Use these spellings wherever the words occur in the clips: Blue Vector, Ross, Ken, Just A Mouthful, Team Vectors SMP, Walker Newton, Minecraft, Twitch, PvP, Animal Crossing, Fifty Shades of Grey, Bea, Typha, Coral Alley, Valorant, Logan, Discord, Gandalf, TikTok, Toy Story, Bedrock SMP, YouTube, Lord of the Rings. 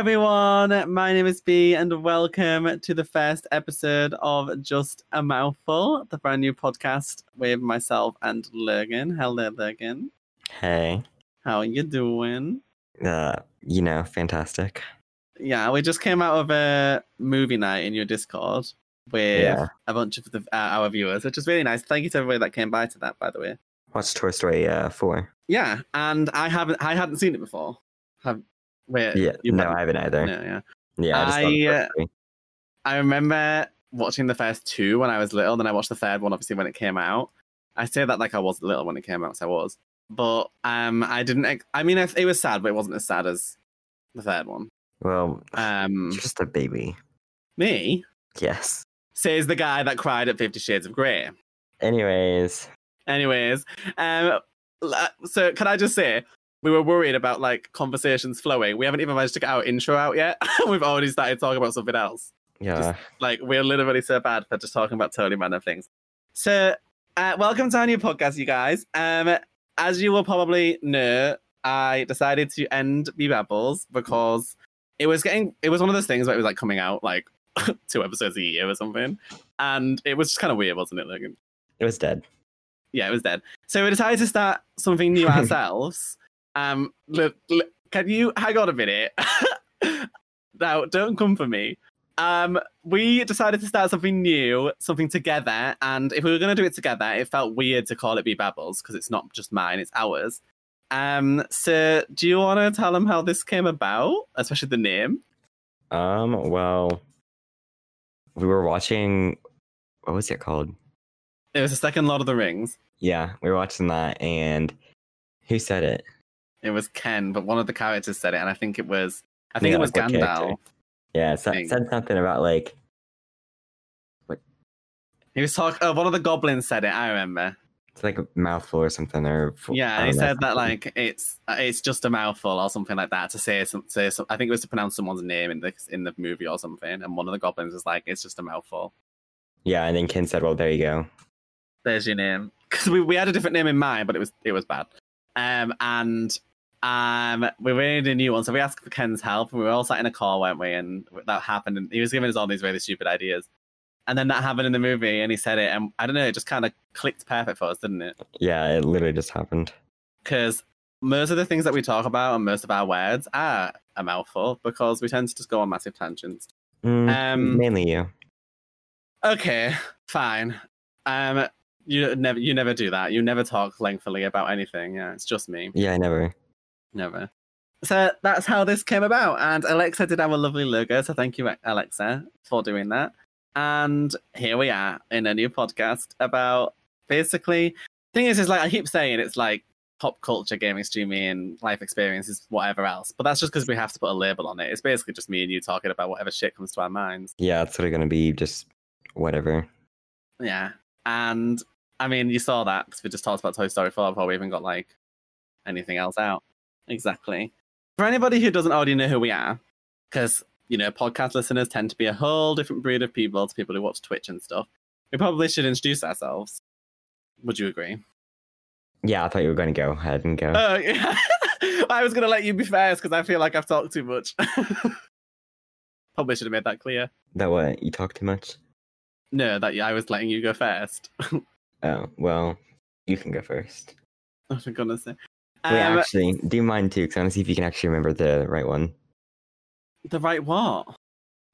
everyone, my name is Bea and welcome to the first episode of Just A Mouthful, the brand new podcast with myself and Lurgan. Hello, Lurgan. Hey. How are you doing? You know, fantastic. Yeah, we just came out of a movie night in your Discord with a bunch of our viewers, which is really nice. Thank you to everybody that came by to that, by the way. Watched Toy Story 4. Yeah, and I hadn't seen it before. I haven't either. No, I remember watching the first two when I was little, then I watched the third one obviously when it came out. I say that like I was little when it came out, so I was. But it was sad, but it wasn't as sad as the third one. Well, you're just a baby. Me? Yes. Says the guy that cried at 50 Shades of Grey. Anyways, so can I just say, we were worried about, like, conversations flowing. We haven't even managed to get our intro out yet. We've already started talking about something else. Yeah. Just, like, we're literally so bad for just talking about totally random things. So, welcome to our new podcast, you guys. As you will probably know, I decided to end Be Babbles because it was one of those things where it was, like, coming out, like, 2 episodes a year or something. And it was just kind of weird, wasn't it, Logan? It was dead. Yeah, it was dead. So we decided to start something new ourselves. Look, can you hang on a minute? Now, don't come for me. We decided to start something new, something together, and if we were going to do it together, it felt weird to call it Be Babbles because it's not just mine, it's ours. So do you want to tell them how this came about, especially the name? Well, we were watching, what was it called? It was the second Lord of the Rings. Yeah, we were watching that, and who said it? It was Ken, but one of the characters said it, and I think it was Gandalf. Character. Yeah, said something about like what he was talking. One of the goblins said it. I remember. It's like a mouthful or something, or yeah, he said that like it's just a mouthful or something like that to say something. I think it was to pronounce someone's name in the movie or something, and one of the goblins was like, "It's just a mouthful." Yeah, and then Ken said, "Well, there you go. There's your name." Because we had a different name in mind, but it was bad. We really did a new one, so we asked for Ken's help, and we were all sat in a car, weren't we? And that happened, and he was giving us all these really stupid ideas, and then that happened in the movie, and he said it, and I don't know, it just kind of clicked perfect for us, didn't it? Yeah, it literally just happened. Because most of the things that we talk about and most of our words are a mouthful because we tend to just go on massive tangents. Mainly you. Okay, fine. You never do that. You never talk lengthily about anything. Yeah, it's just me. Yeah, never. So that's how this came about. And Alexa did our lovely logo. So thank you, Alexa, for doing that. And here we are in a new podcast about basically. Thing is like I keep saying it's like pop culture, gaming, streaming, life experiences, whatever else. But that's just because we have to put a label on it. It's basically just me and you talking about whatever shit comes to our minds. Yeah, it's sort of gonna be just whatever. Yeah. And, I mean, you saw that, because we just talked about Toy Story 4 before we even got, like, anything else out. Exactly. For anybody who doesn't already know who we are, because, you know, podcast listeners tend to be a whole different breed of people to people who watch Twitch and stuff, we probably should introduce ourselves. Would you agree? Yeah, I thought you were going to go ahead and go. Oh, yeah. I was going to let you be first, because I feel like I've talked too much. Probably should have made that clear. That what? You talk too much? No, that I was letting you go first. Oh, well, you can go first. Oh, for goodness sake. Wait, actually, do mine too, because I want to see if you can actually remember the right one. The right what?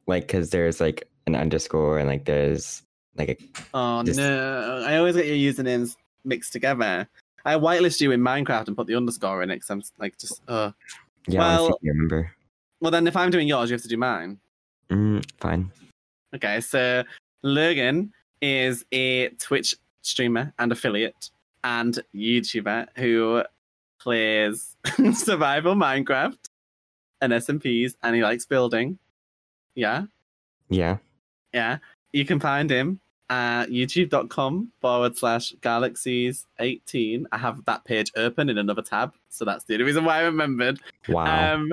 Like, because there's, like, an underscore, and, like, there's, like, a... Oh, no. I always get your usernames mixed together. I whitelist you in Minecraft and put the underscore in it, because I'm, like, just... Yeah, well, I want to see if you remember. Well, then, if I'm doing yours, you have to do mine. Fine. Okay, so... Lurgan is a Twitch streamer and affiliate and YouTuber who plays survival Minecraft and SMPs, and he likes building. Yeah? Yeah. Yeah. You can find him at youtube.com/galaxies18. I have that page open in another tab, so that's the only reason why I remembered. Wow.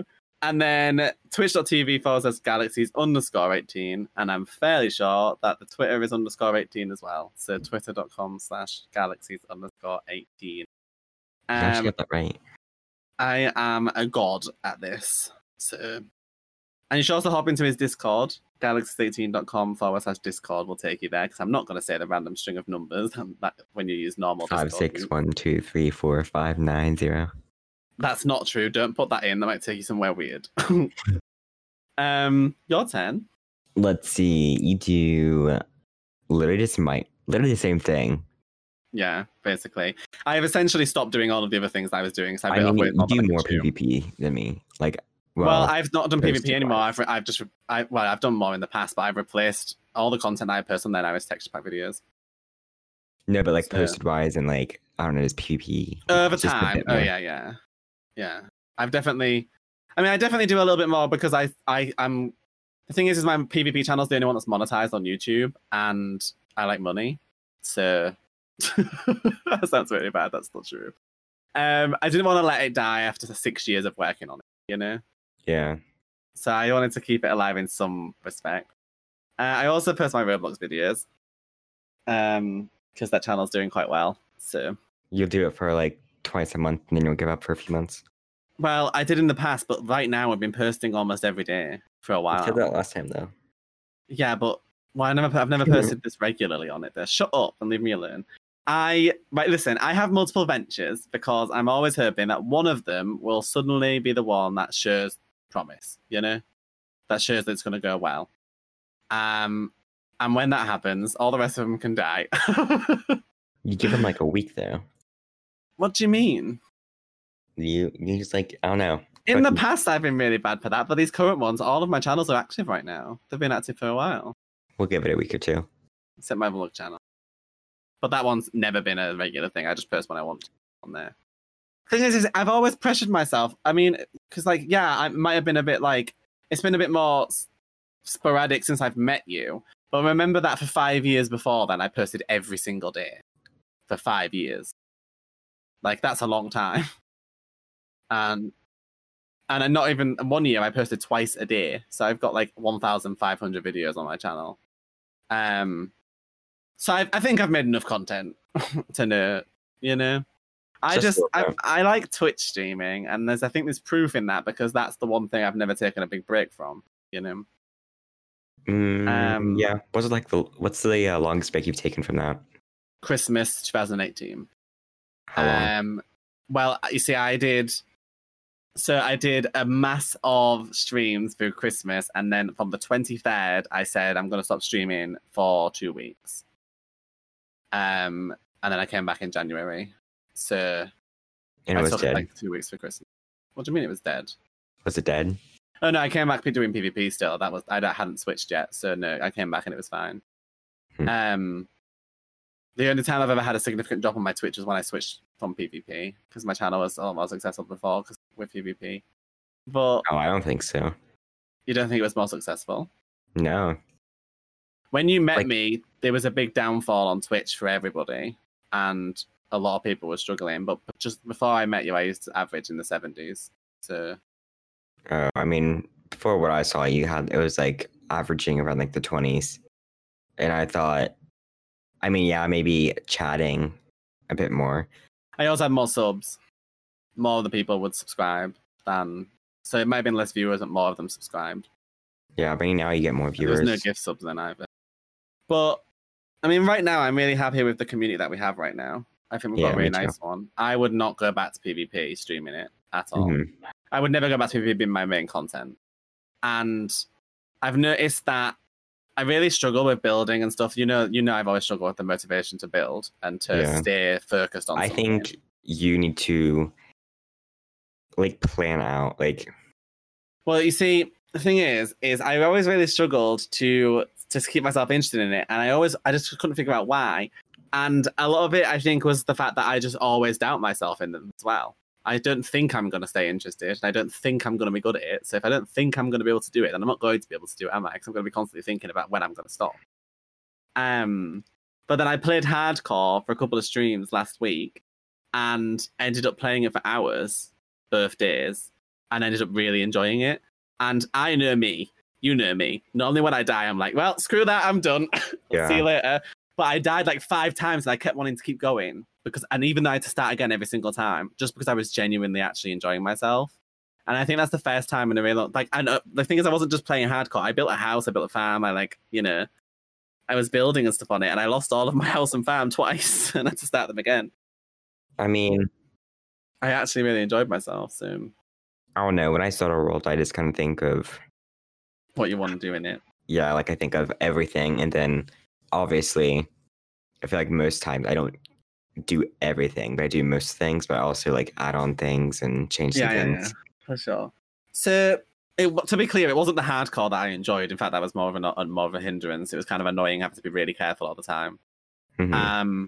And then twitch.tv/galaxies_18. And I'm fairly sure that the Twitter is _18 as well. So twitter.com/galaxies_18. Did I get that right? I am a god at this. So And you should also hop into his Discord, galaxies18.com/discord. We'll take you there, because I'm not going to say the random string of numbers that when you use normal Discord. 561234590. That's not true. Don't put that in. That might take you somewhere weird. Your turn. Let's see. You do literally the same thing. Yeah, basically. I have essentially stopped doing all of the other things I was doing. So I mean, you do more PvP than me. Like, well, I've not done PvP anymore. I've done more in the past, but I've replaced all the content I post on there. I was texture pack videos. No, but like posted wise and like I don't know, just PvP over time. Oh yeah. I've definitely. I mean, I definitely do a little bit more because I'm. The thing is my PvP channel's the only one that's monetized on YouTube, and I like money, so. That sounds really bad. That's not true. I didn't want to let it die after 6 years of working on it, you know? Yeah. So I wanted to keep it alive in some respect. I also post my Roblox videos because that channel's doing quite well. So you'll do it for like twice a month and then you'll give up for a few months. Well, I did in the past, but right now I've been posting almost every day for a while. I did that last time though. Yeah, but well, I've never posted this regularly on it. There, shut up and leave me alone. Listen, I have multiple ventures because I'm always hoping that one of them will suddenly be the one that shows promise, you know? That shows that it's going to go well. And when that happens, all the rest of them can die. You give them like a week though. What do you mean? You just like, I don't know. In the past, I've been really bad for that, but these current ones, all of my channels are active right now. They've been active for a while. We'll give it a week or two. Except my vlog channel. But that one's never been a regular thing. I just post when I want on there. Thing is I've always pressured myself. I mean, because like, yeah, I might have been a bit like, it's been a bit more sporadic since I've met you. But remember that for 5 years before then, I posted every single day for 5 years. Like, that's a long time. And not even 1 year, I posted twice a day. So I've got like 1,500 videos on my channel. So I think I've made enough content to know, you know. I like Twitch streaming, and I think there's proof in that because that's the one thing I've never taken a big break from, you know. Yeah. What's the longest break you've taken from that? Christmas 2018. How long? Well, you see, I did a mass of streams through Christmas, and then from the 23rd, I said I'm going to stop streaming for 2 weeks. And then I came back in January. So it was dead. Like 2 weeks for Christmas. What do you mean it was dead? Was it dead? Oh no, I came back doing PvP still. I hadn't switched yet, so no, I came back and it was fine. The only time I've ever had a significant drop on my Twitch was when I switched from PvP, because my channel was a lot more successful before with PvP. But oh, I don't think so. You don't think it was more successful? No. When you met me, there was a big downfall on Twitch for everybody, and a lot of people were struggling. But just before I met you, I used to average in the 70s. So, I mean, before what I saw, it was like averaging around like the 20s, and I thought, I mean, yeah, maybe chatting a bit more. I also had more subs. More of the people would subscribe than, so it might have been less viewers, and more of them subscribed. Yeah, but now you get more viewers. There's no gift subs then either. But, I mean, right now, I'm really happy with the community that we have right now. I think we've got a really nice one. I would not go back to PvP streaming it at all. Mm-hmm. I would never go back to PvP being my main content. And I've noticed that I really struggle with building and stuff. You know, I've always struggled with the motivation to build and to stay focused on something. I think you need to, like, plan out, like... Well, you see, the thing is I always really struggled to keep myself interested in it, and I just couldn't figure out why. And a lot of it, I think, was the fact that I just always doubt myself in them as well. I don't think I'm going to stay interested, and I don't think I'm going to be good at it. So if I don't think I'm going to be able to do it, then I'm not going to be able to do it, am I? Because I'm going to be constantly thinking about when I'm going to stop. But then I played hardcore for a couple of streams last week, and ended up playing it for hours, both days, and ended up really enjoying it. And I know me. You know me. Normally when I die, I'm like, well, screw that, I'm done. See you later. But I died like 5 times, and I kept wanting to keep going. Because, and even though I had to start again every single time, just because I was genuinely actually enjoying myself. And I think that's the first time in a very long, like, and the thing is, I wasn't just playing hardcore. I built a house, I built a farm, I, like, you know, I was building and stuff on it, and I lost all of my house and farm twice, and I had to start them again. I mean, I actually really enjoyed myself, so. I don't know, when I start a world, I just kind of think of what you want to do in it. Yeah, like, I think of everything, and then, obviously, I feel like most times I don't do everything, but I do most things, but I also, like, add on things and change things. Yeah. For sure. So, to be clear, it wasn't the hardcore that I enjoyed. In fact, that was more of a hindrance. It was kind of annoying having to be really careful all the time. Mm-hmm.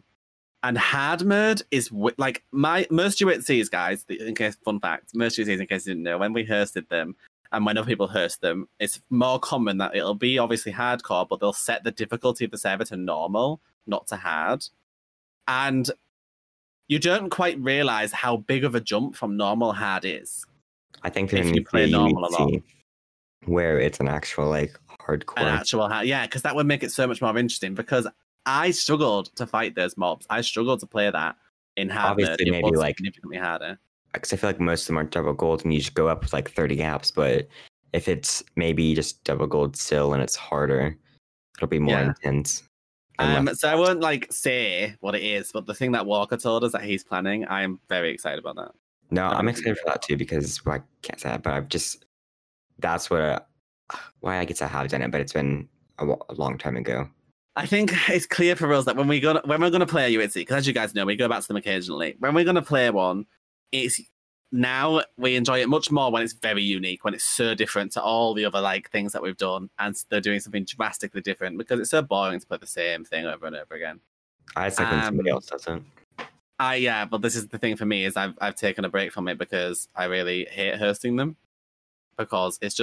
And hard mode is like most UHCs, guys. In case, fun fact, most UHCs, in case you didn't know, when we hosted them and when other people host them, it's more common that it'll be obviously hardcore, but they'll set the difficulty of the server to normal, not to hard, and you don't quite realize how big of a jump from normal hard is. I think if you play normal a lot, where it's an actual like hardcore, because that would make it so much more interesting. Because I struggled to fight those mobs. I struggled to play that in hard. Obviously, mode. It maybe like significantly harder. Because I feel like most of them are double gold, and you just go up with like 30 gaps. But if it's maybe just double gold still, and it's harder, it'll be more intense. So I won't like say what it is, but the thing that Walker told us that he's planning, I am very excited about that. No, I'm excited for that too, because well, I can't say that, but I've just, that's what, why I guess I have done it, but it's been a long time ago. I think it's clear for us that when we're going to play a UHC, because as you guys know, we go back to them occasionally. When we're going to play one, it's now we enjoy it much more when it's very unique, when it's so different to all the other like things that we've done, and they're doing something drastically different, because it's so boring to play the same thing over and over again. I second somebody else doesn't. But this is the thing for me, is I've taken a break from it because I really hate hosting them, because it's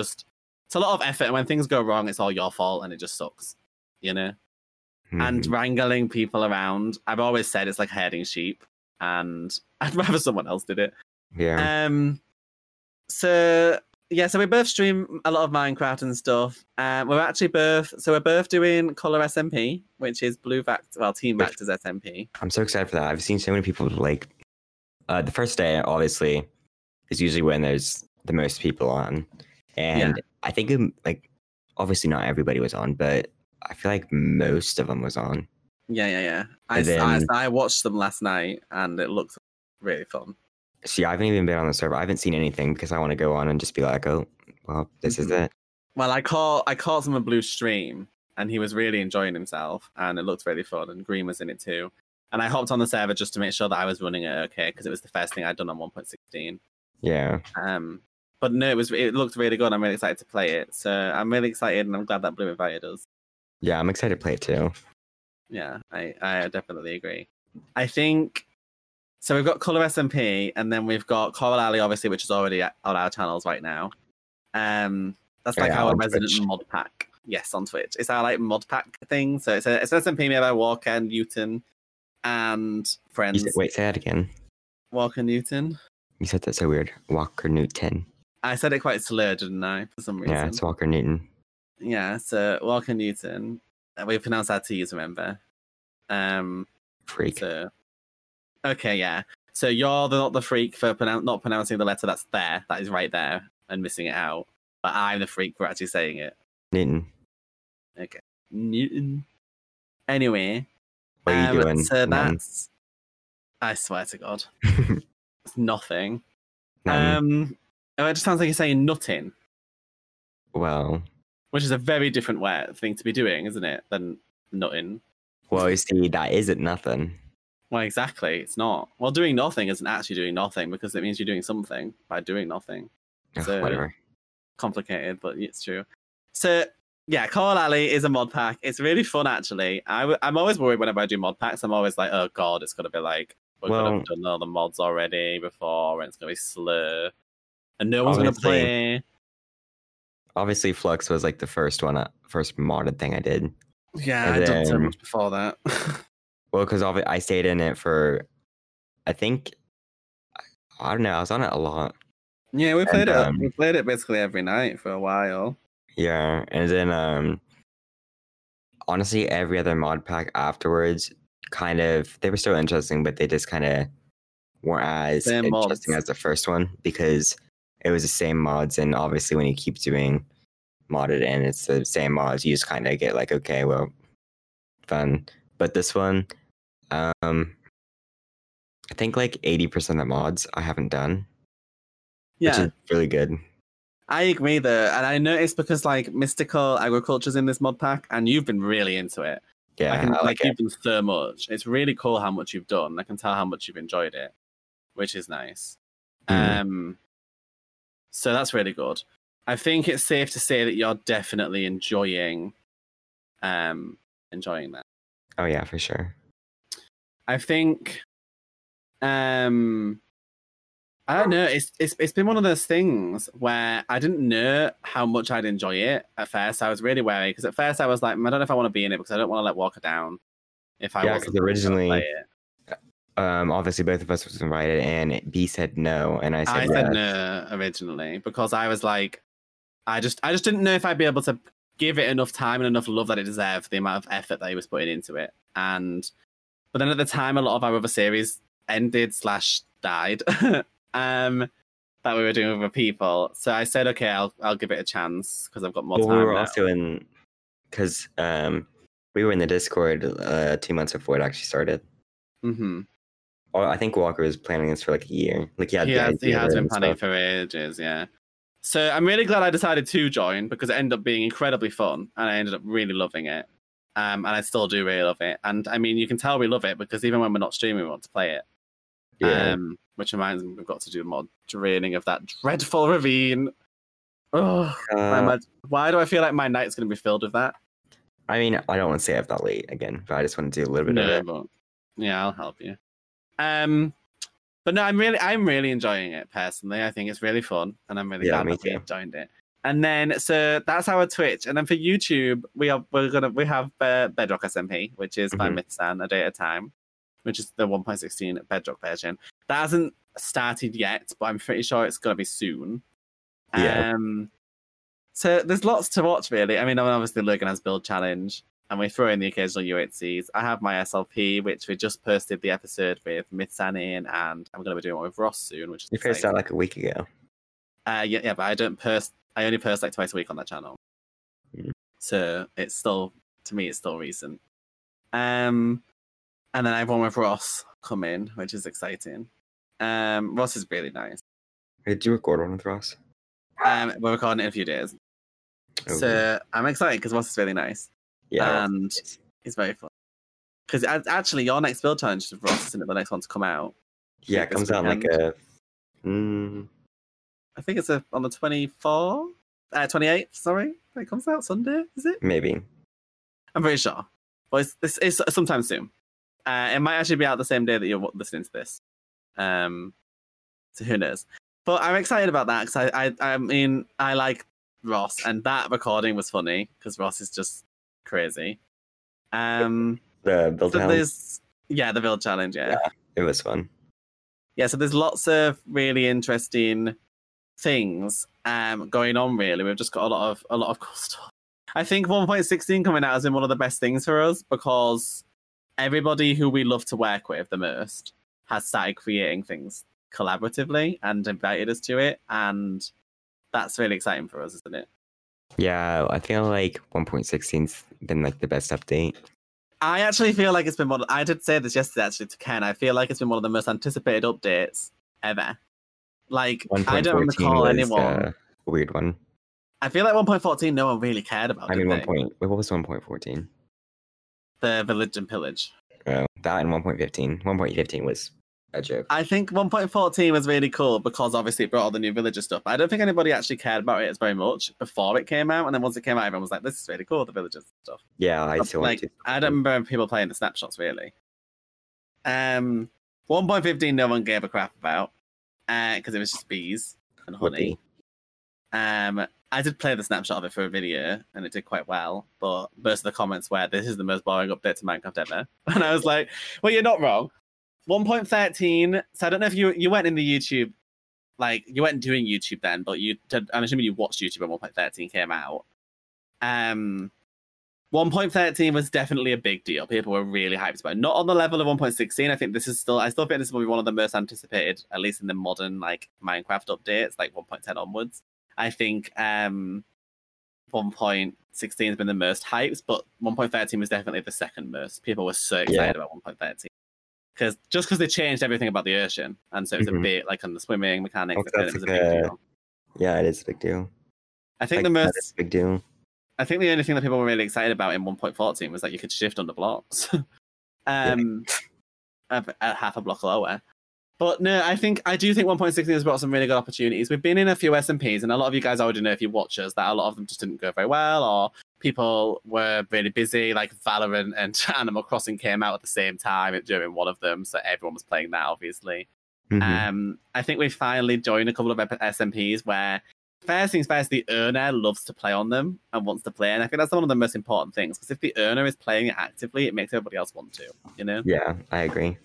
a lot of effort, and when things go wrong, it's all your fault, and it just sucks, you know. Mm-hmm. And wrangling people around, I've always said it's like herding sheep, and I'd rather someone else did it. Yeah. So we both stream a lot of Minecraft and stuff. We're both doing Color SMP, which is Blue Vector, well, Team Vectors SMP. I'm so excited for that. I've seen so many people like the first day, obviously, is usually when there's the most people on, and I think like obviously not everybody was on, but I feel like most of them was on. Yeah. I watched them last night, and it looked really fun. See, I haven't even been on the server. I haven't seen anything because I want to go on and just be like, oh, well, this is it. Well, I caught him a blue stream, and he was really enjoying himself, and it looked really fun, and green was in it too. And I hopped on the server just to make sure that I was running it okay, because it was the first thing I'd done on 1.16. Yeah. But no, it looked really good. I'm really excited to play it. So I'm really excited, and I'm glad that Blue invited us. Yeah, I'm excited to play it too. Yeah, I definitely agree. I think... So we've got Color SMP, and then we've got Coral Alley, obviously, which is already on our channels right now. That's like our resident Twitch mod pack. Yes, on Twitch. It's our like mod pack thing. So it's an SMP made by Walker Newton and friends. Wait, say that again. Walker Newton. You said that so weird. Walker Newton. I said it quite slurred, didn't I? For some reason. Yeah, it's Walker Newton. Yeah, so Walker Newton. We pronounce our T's, remember? Freak. So. Okay, yeah. So you're not the freak for not pronouncing the letter that's there, that is right there, and missing it out. But I'm the freak for actually saying it. Newton. Okay. Newton. Anyway. What are you doing? So that's... I swear to God. It's nothing. It just sounds like you're saying nutting. Well. Which is a very different thing to be doing, isn't it, than nutting? Well, you see, that isn't nothing. Well, exactly. It's not. Well, doing nothing isn't actually doing nothing, because it means you're doing something by doing nothing. Ugh, so whatever. Complicated, but it's true. So, yeah, Coral Alley is a mod pack. It's really fun, actually. I'm always worried whenever I do mod packs. I'm always like, oh, God, it's going to be like, we're going to have done all the mods already before, and it's going to be slow. And no one's going to play. Obviously, Flux was like the first modded thing I did. Yeah, I've done so much before that. Well, because I stayed in it for, I think, I don't know, I was on it a lot. Yeah, we played it basically every night for a while. Yeah, and then, honestly, every other mod pack afterwards, kind of, they were still interesting, but they just kind of weren't as interesting as the first one, because it was the same mods, and obviously when you keep doing modded and it's the same mods, you just kind of get like, okay, well, fun. But this one, I think like 80% of mods I haven't done, yeah, which is really good. I agree though, and I noticed because like Mystical Agriculture's in this mod pack, and you've been really into it. Yeah, I like it. You've done so much. It's really cool how much you've done. I can tell how much you've enjoyed it, which is nice. Mm. So that's really good. I think it's safe to say that you're definitely enjoying that. Oh yeah, for sure. I think, I don't know. It's been one of those things where I didn't know how much I'd enjoy it at first. I was really wary because at first I was like, I don't know if I want to be in it because I don't want to let Walker down. Because originally, obviously both of us was invited and Bea said no, and I said no originally because I was like, I just didn't know if I'd be able to give it enough time and enough love that it deserved, the amount of effort that he was putting into it. But then at the time, a lot of our other series ended / died. That we were doing with other people, so I said, okay, I'll give it a chance because I've got more time. We were now. Also in, because we were in the Discord 2 months before it actually started. Mm-hmm. Or I think Walker was planning this for like a year. Like he has been planning for ages. Yeah. So I'm really glad I decided to join because it ended up being incredibly fun, and I ended up really loving it. And I still do really love it. And I mean, you can tell we love it because even when we're not streaming, we want to play it. Yeah. Which reminds me, we've got to do more draining of that dreadful ravine. Oh, why do I feel like my night's going to be filled with that? I mean, I don't want to stay up that late again, but I just want to do a little bit of it. But, yeah, I'll help you. But no, I'm really enjoying it personally. I think it's really fun, and I'm really glad that we've joined it. And then, so that's our Twitch, and then for YouTube, we have Bedrock SMP, which is by Mythstan, A Day at a Time, which is the 1.16 Bedrock version. That hasn't started yet, but I'm pretty sure it's going to be soon. Yeah. So there's lots to watch, really. I mean, obviously, Lurgan has Build Challenge, and we throw in the occasional UHCs. I have my SLP, which we just posted the episode with Mitsanin, and I'm going to be doing one with Ross soon. Which is you posted that like a week ago. Yeah, but I don't post. I only post like twice a week on that channel. Mm. So it's still, to me, it's still recent. And then I have one with Ross come in, which is exciting. Ross is really nice. Did you record one with Ross? We're recording it in a few days. Okay. So I'm excited because Ross is really nice. Yeah. And he's very fun. Because actually, your next build challenge with Ross isn't it the next one to come out? Yeah, it comes out like a... I think it's on the 28th, sorry. It comes out Sunday, is it? Maybe. I'm pretty sure. But it's sometime soon. It might actually be out the same day that you're listening to this. So who knows? But I'm excited about that because I mean, I like Ross, and that recording was funny because Ross is just crazy. The build challenge? Yeah, the build challenge, yeah. It was fun. Yeah, so there's lots of really interesting things going on, really. We've just got a lot of cool stuff. I think 1.16 coming out has been one of the best things for us because everybody who we love to work with the most has started creating things collaboratively and invited us to it, and that's really exciting for us, isn't it? Yeah, I feel like 1.16's been like the best update. I actually feel like it's been one. I did say this yesterday actually to Ken. I feel like it's been one of the most anticipated updates ever. Like I don't recall anyone. A weird one. I feel like 1.14, no one really cared about. I mean, what was 1.14? The Village and Pillage. Oh, that and 1.15. 1.15 was a joke. I think 1.14 was really cool because obviously it brought all the new villager stuff. I don't think anybody actually cared about it as very much before it came out. And then once it came out, everyone was like, this is really cool, the villagers and stuff. Yeah, I still like, I don't remember people playing the snapshots, really. 1.15, no one gave a crap about because it was just bees and honey. I did play the snapshot of it for a video, and it did quite well, but most of the comments were, this is the most boring update to Minecraft ever. And I was like, well, you're not wrong. 1.13, so I don't know if you weren't in the YouTube, like, you weren't doing YouTube then, but I'm assuming you watched YouTube when 1.13 came out. 1.13 was definitely a big deal. People were really hyped about it. Not on the level of 1.16. I think this is still, I still think this will be one of the most anticipated, at least in the modern like Minecraft updates, like 1.10 onwards. I think 1.16 has been the most hyped, but 1.13 was definitely the second most. People were so excited about 1.13. Because just because they changed everything about the ocean, and so it was a bit like on the swimming mechanics, it was a big deal. Yeah, it is a big deal. I think the most big deal. I think the only thing that people were really excited about in 1.14 was that you could shift on the blocks, at half a block lower. But no, I do think 1.16 has brought some really good opportunities. We've been in a few SMPs, and a lot of you guys already know if you watch us that a lot of them just didn't go very well, or people were really busy. Like Valorant and Animal Crossing came out at the same time during one of them, so everyone was playing that, obviously. I think we finally joined a couple of SMPs where, first things first, the earner loves to play on them and wants to play, and I think that's one of the most important things, because if the earner is playing it actively, it makes everybody else want to, you know? Yeah, I agree.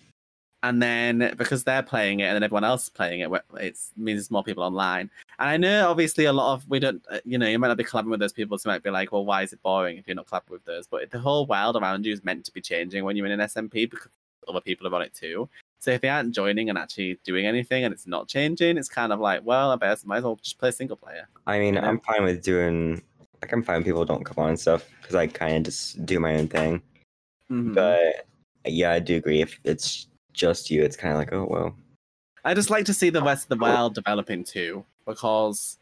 And then because they're playing it and then everyone else is playing it, it means more people online. And I know obviously a lot of, we don't, you know, you might not be collabing with those people, so you might be like, well, why is it boring if you're not collabing with those? But the whole world around you is meant to be changing when you're in an SMP because other people are on it too. So if they aren't joining and actually doing anything and it's not changing, it's kind of like, well, I might as well just play single player. I mean, you know? I'm fine with people don't come on and stuff because I kind of just do my own thing. But yeah, I do agree. If it's just you, it's kind of like, oh well. I just like to see the rest of the world developing too, because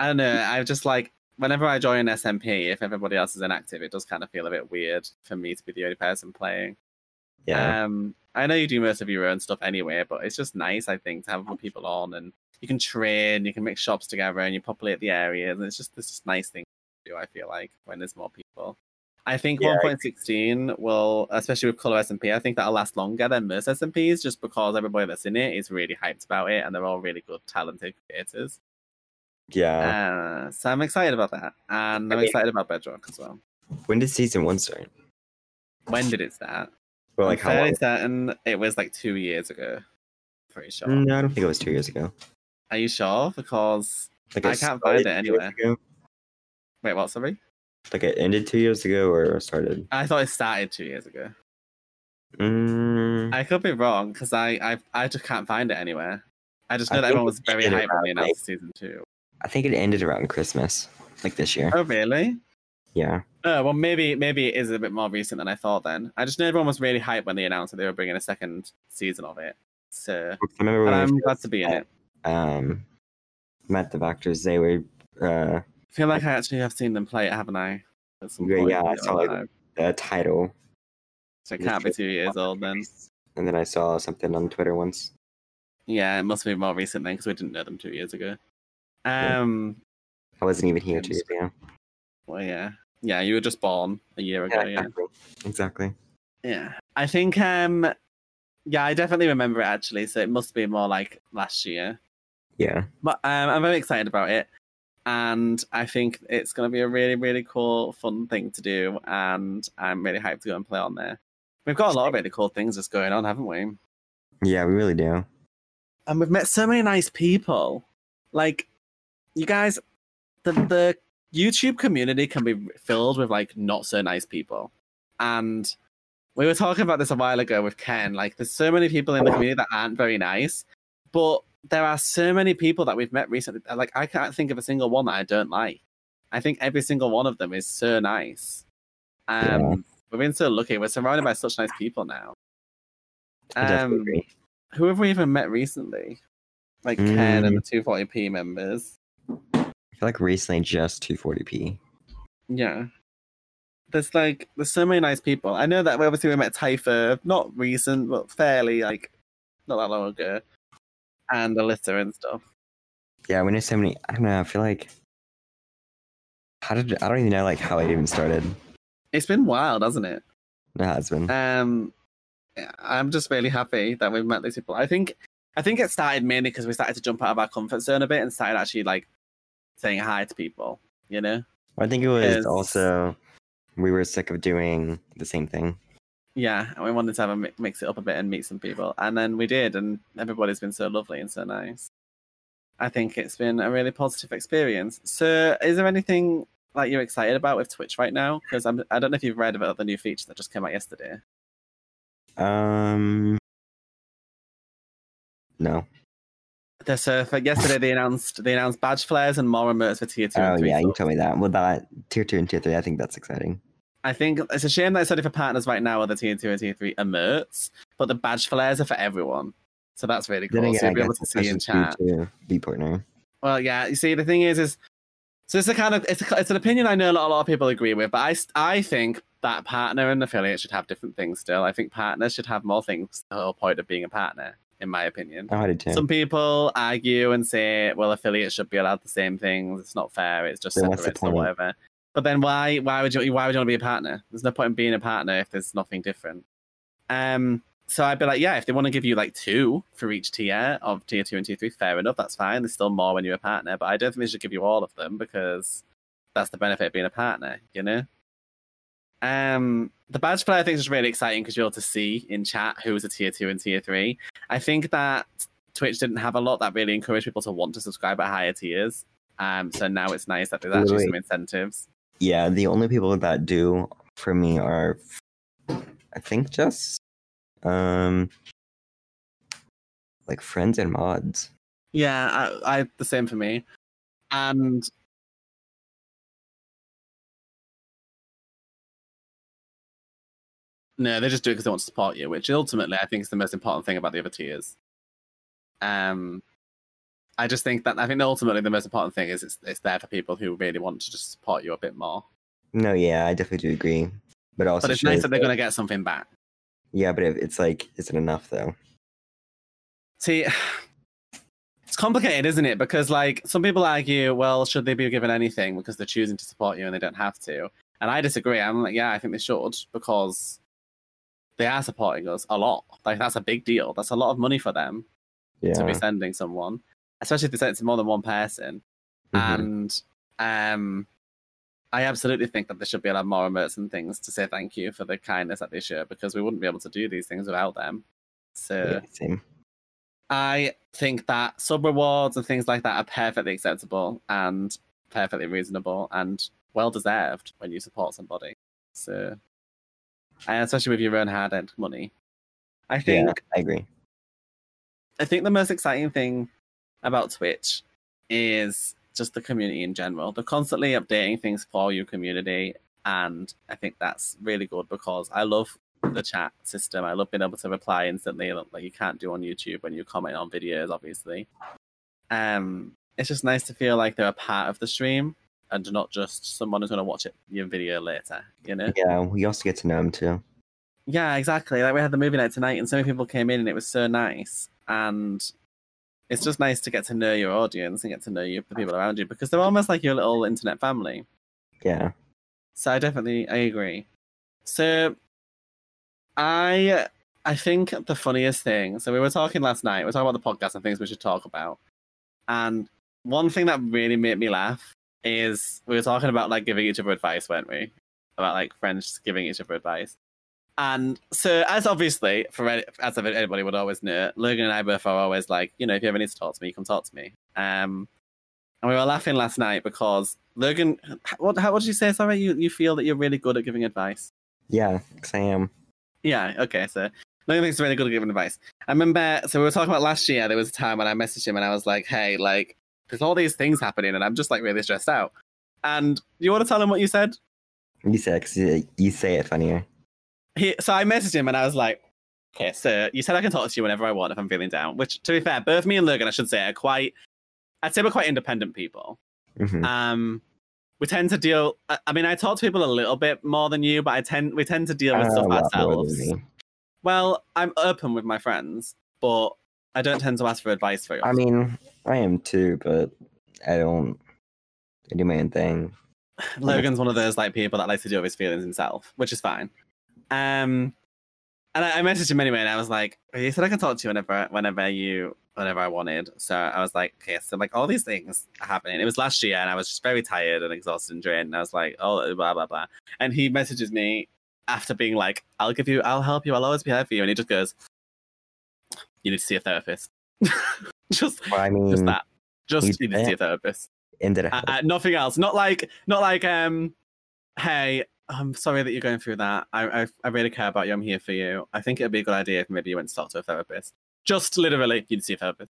I don't know, I just like, whenever I join an SMP, if everybody else is inactive, it does kind of feel a bit weird for me to be the only person playing. Yeah. I know you do most of your own stuff anyway, but it's just nice, I think, to have people on, and you can train, you can mix shops together, and you populate the areas, and it's just nice thing to do, I feel like, when there's more people. I think 1.16 will, especially with Color SMP, I think that'll last longer than most SMPs, just because everybody that's in it is really hyped about it, and they're all really good, talented creators. Yeah. So I'm excited about that, and I'm excited about Bedrock as well. When did season 1 start? When did it start? Well, like how long? I'm fairly certain it was like 2 years ago. Pretty sure. No, I don't think it was 2 years ago. Are you sure? Because I can't find it anywhere. Wait, what? Sorry. Like it ended 2 years ago or started? I thought it started 2 years ago. I could be wrong because I just can't find it anywhere. I just know that everyone was very hyped when they announced season 2. I think it ended around Christmas, like this year. Oh really? Yeah. Oh well, maybe it is a bit more recent than I thought. Then I just know everyone was really hyped when they announced that they were bringing a second season of it. So I remember when I'm glad to be in it. Met the Vectors. They were. I feel like I actually have seen them play it, haven't I? Yeah, I saw like the title. So it can't be 2 years old then. And then I saw something on Twitter once. Yeah, it must be more recent then, because we didn't know them 2 years ago. I wasn't even here 2 years ago. Well, yeah. Yeah, you were just born a year ago, yeah. Exactly. Yeah. I think, yeah, I definitely remember it, actually, so it must be more like last year. Yeah. But I'm very excited about it. And I think it's going to be a really, really cool, fun thing to do. And I'm really hyped to go and play on there. We've got a lot of really cool things that's going on, haven't we? Yeah, we really do. And we've met so many nice people. Like, you guys, the YouTube community can be filled with, like, not so nice people. And we were talking about this a while ago with Ken. Like, there's so many people in the community that aren't very nice. But there are so many people that we've met recently. Like, I can't think of a single one that I don't like. I think every single one of them is so nice. We've been so lucky. We're surrounded by such nice people now. Who have we even met recently? Like Ken and the 240p members. I feel like recently just 240p. Yeah. There's so many nice people. I know that obviously we met Typha, not recent, but fairly, like, not that long ago. And Alyssa and stuff. Yeah, we know so many. I don't know. I feel like I don't even know like how it even started. It's been wild, hasn't it? It has been. I'm just really happy that we've met these people. I think it started mainly because we started to jump out of our comfort zone a bit and started actually like saying hi to people. You know. I think it was also we were sick of doing the same thing. Yeah, and we wanted to have a mix it up a bit and meet some people. And then we did, and everybody's been so lovely and so nice. I think it's been a really positive experience. So is there anything that you're excited about with Twitch right now? Because I don't know if you've read about the new feature that just came out yesterday. No. So for yesterday they announced badge flares and more remotes for tier 2. Oh, and tier 3. Yeah, you told me that. Well, that tier 2 and tier 3, I think that's exciting. I think it's a shame that it's only for partners right now, with the tier 2 and tier 3 emotes, but the badge flares are for everyone. So that's really cool. Then again, so you'll be able to see in chat. Be partner. Well, yeah. You see, the thing is so it's a kind of it's an opinion I know a lot of people agree with, but I think that partner and affiliate should have different things still. I think partners should have more things. The whole point of being a partner, in my opinion. I did too. Some people argue and say, well, affiliates should be allowed the same things. It's not fair. It's just separates or whatever. But then why would you want to be a partner? There's no point in being a partner if there's nothing different. So I'd be like, yeah, if they want to give you like 2 for each tier of tier 2 and tier 3, fair enough, that's fine. There's still more when you're a partner, but I don't think they should give you all of them, because that's the benefit of being a partner, you know? The badge player thing is really exciting because you're able to see in chat who is a tier 2 and tier 3. I think that Twitch didn't have a lot that really encouraged people to want to subscribe at higher tiers. So now it's nice that there's actually some incentives. Yeah, the only people that do for me are, I think, just like friends and mods. Yeah, I the same for me, and. No, they just do it because they want to support you, which ultimately I think is the most important thing about the other tiers. I think ultimately the most important thing is it's there for people who really want to just support you a bit more. No, yeah, I definitely do agree. But it's nice that they're going to get something back. Yeah, but it's like, is it enough though? See, it's complicated, isn't it? Because like some people argue, well, should they be given anything because they're choosing to support you and they don't have to? And I disagree. I'm like, yeah, I think they should, because they are supporting us a lot. Like, that's a big deal. That's a lot of money for them to be sending someone, especially if they send it to more than one person. Mm-hmm. And I absolutely think that they should be allowed more emotes and things to say thank you for the kindness that they show, because we wouldn't be able to do these things without them. So yeah, I think that sub rewards and things like that are perfectly acceptable and perfectly reasonable and well deserved when you support somebody. So. And especially with your own hard-earned money. I think... Yeah, I agree. I think the most exciting thing about Twitch is just the community in general. They're constantly updating things for your community, and I think that's really good because I love the chat system. I love being able to reply instantly, like you can't do on YouTube when you comment on videos, obviously. It's just nice to feel like they're a part of the stream, and not just someone who's going to watch your video later, you know? Yeah, we also get to know them too. Yeah, exactly. Like, we had the movie night tonight, and so many people came in, and it was so nice. And it's just nice to get to know your audience and get to know the people around you, because they're almost like your little internet family. Yeah. So I agree. So I think the funniest thing... So we were talking last night, we were talking about the podcast and things we should talk about. And one thing that really made me laugh is we were talking about like giving each other advice, weren't we? About like friends giving each other advice. And so, as obviously, as anybody would always know, Lurgan and I both are always like, you know, if you ever need to talk to me, come talk to me. And we were laughing last night because Lurgan, what did you say? Sorry, you feel that you're really good at giving advice. Yeah, because I am. Yeah, okay, so Lurgan thinks really good at giving advice. I remember, so we were talking about last year, there was a time when I messaged him and I was like, hey, like, there's all these things happening, and I'm just like really stressed out. And you want to tell him what you said? You said, because you say it funnier. So I messaged him, and I was like, okay, so you said I can talk to you whenever I want if I'm feeling down, which, to be fair, both me and Logan, I should say, we're quite independent people. Mm-hmm. We tend to deal, I mean, I talk to people a little bit more than you, but we tend to deal with stuff ourselves. Well, I'm open with my friends, but I don't tend to ask for advice for you. I mean, I am too, but I do my own thing. Logan's one of those like people that likes to deal with his feelings himself, which is fine. And I messaged him anyway, and I was like, "You said I can talk to you whenever I wanted." So I was like, "Okay, so like all these things are happening." It was last year, and I was just very tired and exhausted and drained. And I was like, "Oh, blah blah blah." And he messages me after being like, "I'll help you. I'll always be here for you." And he just goes, "You need to see a therapist." Just that. Just you need to see a therapist. ended it. Nothing else. Not like. Hey, I'm sorry that you're going through that. I really care about you. I'm here for you. I think it'd be a good idea if maybe you went to talk to a therapist. Just literally, you'd see a therapist.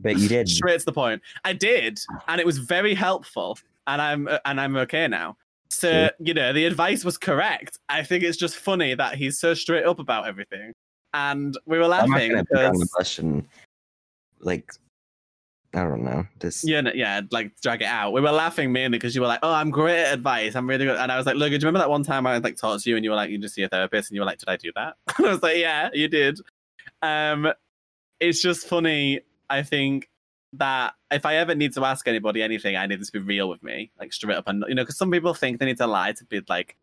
But you did. Straight to the point. I did, and it was very helpful. And I'm okay now. So yeah. You know, the advice was correct. I think it's just funny that he's so straight up about everything, and we were laughing. I'm not gonna put on the bus and, like, I don't know. Just... Yeah, like drag it out. We were laughing mainly because you were like, "Oh, I'm great at advice. I'm really good." And I was like, "Logan, do you remember that one time I like talked to you and you were like, you just see a therapist?" And you were like, "Did I do that?" And I was like, "Yeah, you did." It's just funny. I think that if I ever need to ask anybody anything, I need this to be real with me, like straight up. And you know, because some people think they need to lie to be like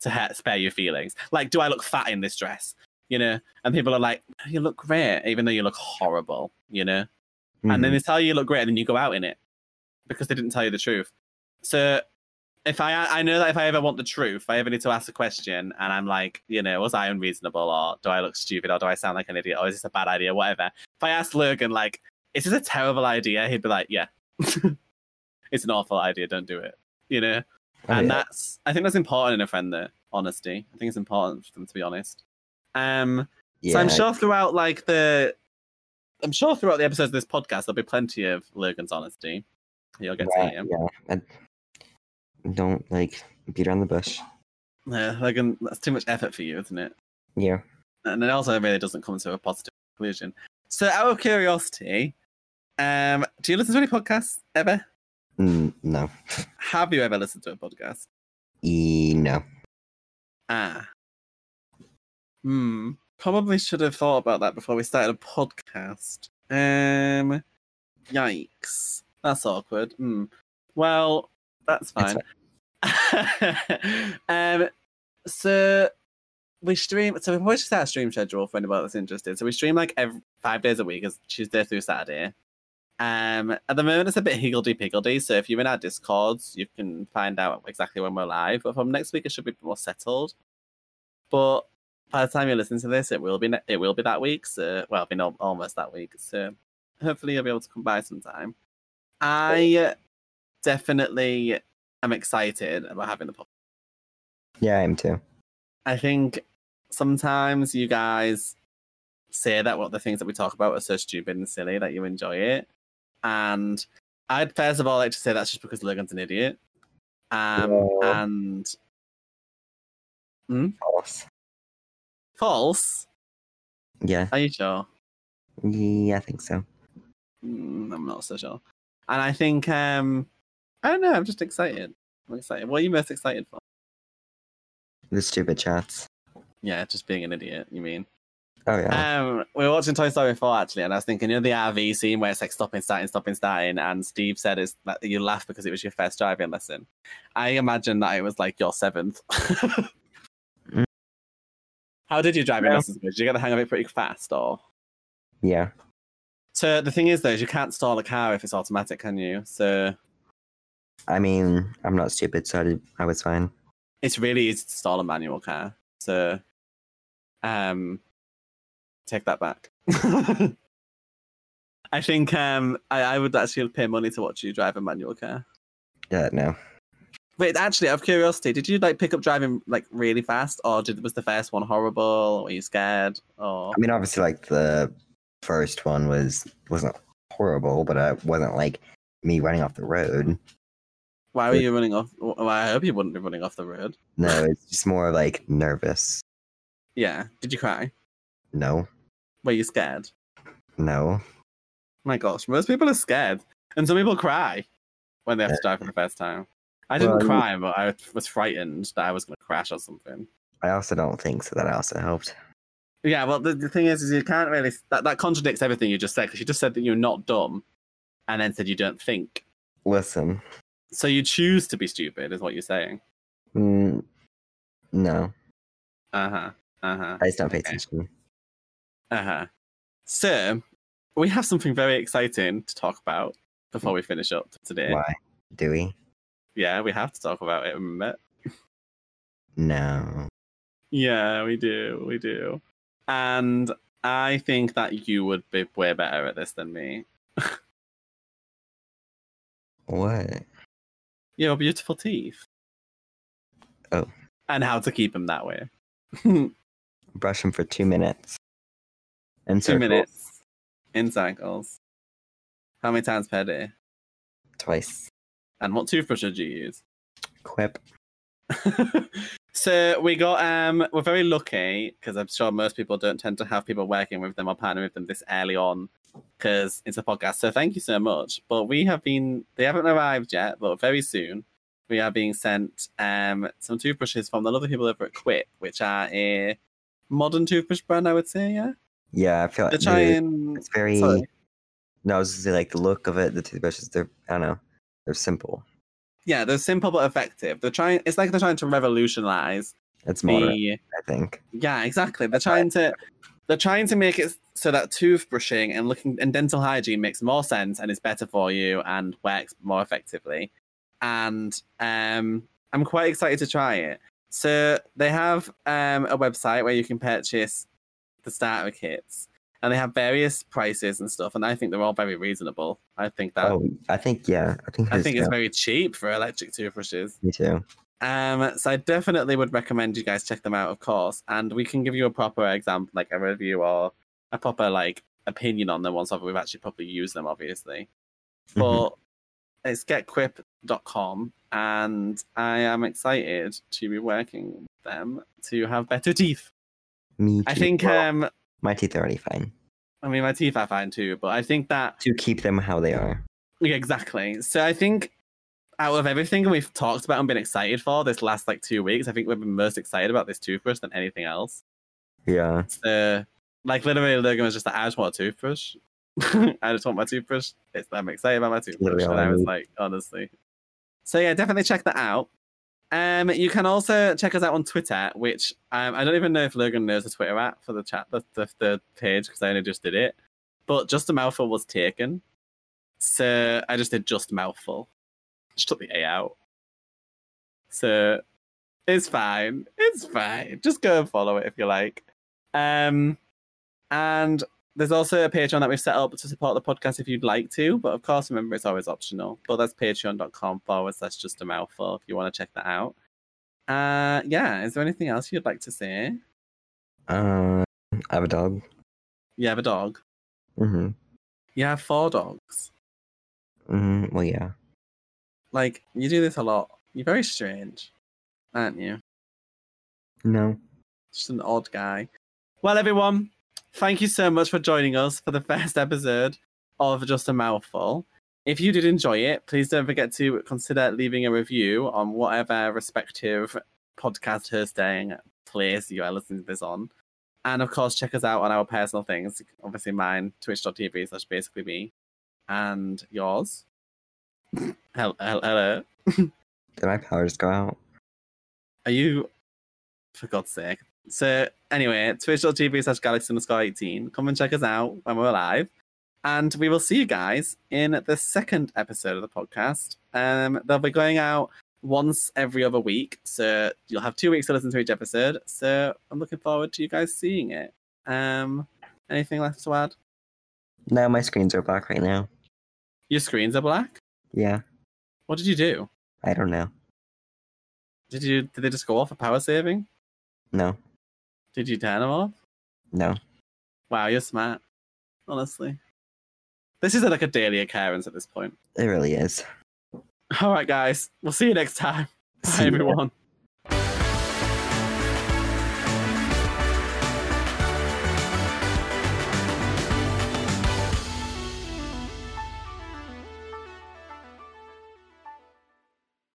to spare your feelings. Like, do I look fat in this dress? You know, and people are like, "You look great," even though you look horrible. You know. Mm-hmm. And then they tell you look great, and then you go out in it because they didn't tell you the truth. So if I know that if I ever want the truth, if I ever need to ask a question, and I'm like, you know, was I unreasonable, or do I look stupid, or do I sound like an idiot, or is this a bad idea, whatever. If I asked Lurgan, like, "Is this a terrible idea?" He'd be like, "Yeah, it's an awful idea. Don't do it." You know, I think that's important in a friend. Though honesty, I think it's important for them to be honest. Yeah. So I'm sure throughout the episodes of this podcast, there'll be plenty of Lurgan's honesty. You'll get to meet him. Yeah. Don't, like, beat around the bush. Yeah, Lurgan, that's too much effort for you, isn't it? Yeah. And it also really doesn't come to a positive conclusion. So, out of curiosity, do you listen to any podcasts ever? No. Have you ever listened to a podcast? No. Ah. Probably should have thought about that before we started a podcast. Yikes. That's awkward. Well, that's fine. So we stream. So we probably should start a stream schedule for anybody that's interested. So we stream like every 5 days a week, as Tuesday through Saturday. At the moment, it's a bit higgledy-piggledy. So if you're in our Discords, you can find out exactly when we're live. But from next week, it should be more settled. But by the time you listen to this, it will be that week. So, well, it'll be almost that week. So hopefully you'll be able to come by sometime. I definitely am excited about having the podcast. Yeah, I am too. I think sometimes you guys say that what the things that we talk about are so stupid and silly that you enjoy it. And I'd first of all like to say that's just because Logan's an idiot. And... False? Yeah. Are you sure? Yeah, I think so. I'm not so sure. And I think, I don't know, I'm just excited. I'm excited. What are you most excited for? The stupid chats. Yeah, just being an idiot, you mean? Oh, yeah. We were watching Toy Story 4, actually, and I was thinking, you know, the RV scene where it's like stopping, starting, and Steve said is that you laugh because it was your first driving lesson. I imagine that it was like your seventh. How did you drive your lessons? Did you get the hang of it pretty fast, or? Yeah. So the thing is, though, is you can't stall a car if it's automatic, can you? So. I mean, I'm not stupid, so I was fine. It's really easy to stall a manual car, so. Take that back. I think I would actually pay money to watch you drive a manual car. Yeah, no. Wait, actually, out of curiosity, did you like pick up driving like really fast, or was the first one horrible? Or were you scared? Or I mean, obviously, like the first one wasn't horrible, but it wasn't like me running off the road. Why were you running off? Well, I hope you wouldn't be running off the road. No, it's just more like nervous. Yeah. Did you cry? No. Were you scared? No. My gosh, most people are scared, and some people cry when they have to drive for the first time. I didn't cry, but I was frightened that I was going to crash or something. I also don't think so. That also helped. Yeah, well, the thing is you can't really... That contradicts everything you just said, because you just said that you're not dumb, and then said you don't think. Listen. So you choose to be stupid, is what you're saying? No. Uh-huh. Uh-huh. I just don't pay attention. Uh-huh. So, we have something very exciting to talk about before we finish up today. Why? Do we? Yeah, we have to talk about it, remember? No. Yeah, we do. And I think that you would be way better at this than me. What? Your beautiful teeth. Oh. And how to keep them that way. Brush them for 2 minutes. In 2 minutes. In circles. How many times per day? Twice. And what toothbrush did you use? Quip. So we got, we're very lucky, because I'm sure most people don't tend to have people working with them or partnering with them this early on, because it's a podcast, so thank you so much. But we have been, they haven't arrived yet, but very soon we are being sent some toothbrushes from the lovely people over at Quip, which are a modern toothbrush brand, I would say, yeah? Yeah, I feel like it's very, sorry. No, I was just saying, like, the look of it, the toothbrushes, they're, I don't know, they're simple. Yeah, they're simple but effective. They're trying. It's like they're trying to revolutionize. It's modern, I think. Yeah, exactly. They're trying to make it so that toothbrushing and looking and dental hygiene makes more sense and is better for you and works more effectively. And I'm quite excited to try it. So they have a website where you can purchase the starter kits, and they have various prices and stuff, and I think they're all very reasonable. I think that. Oh, I think yeah. I think it's very cheap for electric toothbrushes. Me too. So I definitely would recommend you guys check them out, of course, and we can give you a proper example, like a review or a proper like opinion on them once we've actually properly used them, obviously. But it's getquip.com, and I am excited to be working with them to have better teeth. Me too. I think my teeth are already fine. I mean, my teeth are fine too, but I think that... To keep them how they are. Yeah, exactly. So I think out of everything we've talked about and been excited for this last, like, 2 weeks, I think we've been most excited about this toothbrush than anything else. Yeah. So, like, literally, Logan was just like, I just want a toothbrush. I just want my toothbrush. I'm excited about my toothbrush. And I was like, honestly. So, yeah, definitely check that out. You can also check us out on Twitter, which I don't even know if Logan knows the Twitter app for the chat, the page, because I only just did it. But Just A Mouthful was taken, so I just did Just Mouthful. Just took the A out, so it's fine. It's fine. Just go and follow it if you like. And there's also a Patreon that we've set up to support the podcast if you'd like to, but of course, remember, it's always optional. But that's patreon.com/JustAMouthful if you want to check that out. Yeah, is there anything else you'd like to say? I have a dog. You have a dog? Mm-hmm. You have 4 dogs? Well, yeah. Like, you do this a lot. You're very strange, aren't you? No. Just an odd guy. Well, everyone... Thank you so much for joining us for the first episode of Just A Mouthful. If you did enjoy it, please don't forget to consider leaving a review on whatever respective podcast hosting place you are listening to this on. And of course, check us out on our personal things. Obviously mine, twitch.tv/basicallyme, and yours. Hello. Did my powers go out? Are you... For God's sake. So anyway, twitch.tv/galaxy_18. Come and check us out when we're live. And we will see you guys in the second episode of the podcast. They'll be going out once every other week. So you'll have 2 weeks to listen to each episode. So I'm looking forward to you guys seeing it. Anything left to add? No, my screens are black right now. Your screens are black? Yeah. What did you do? I don't know. Did they just go off a power saving? No. Did you turn them off? No. Wow, you're smart. Honestly. This is like a daily occurrence at this point. It really is. Alright guys, we'll see you next time. Bye everyone.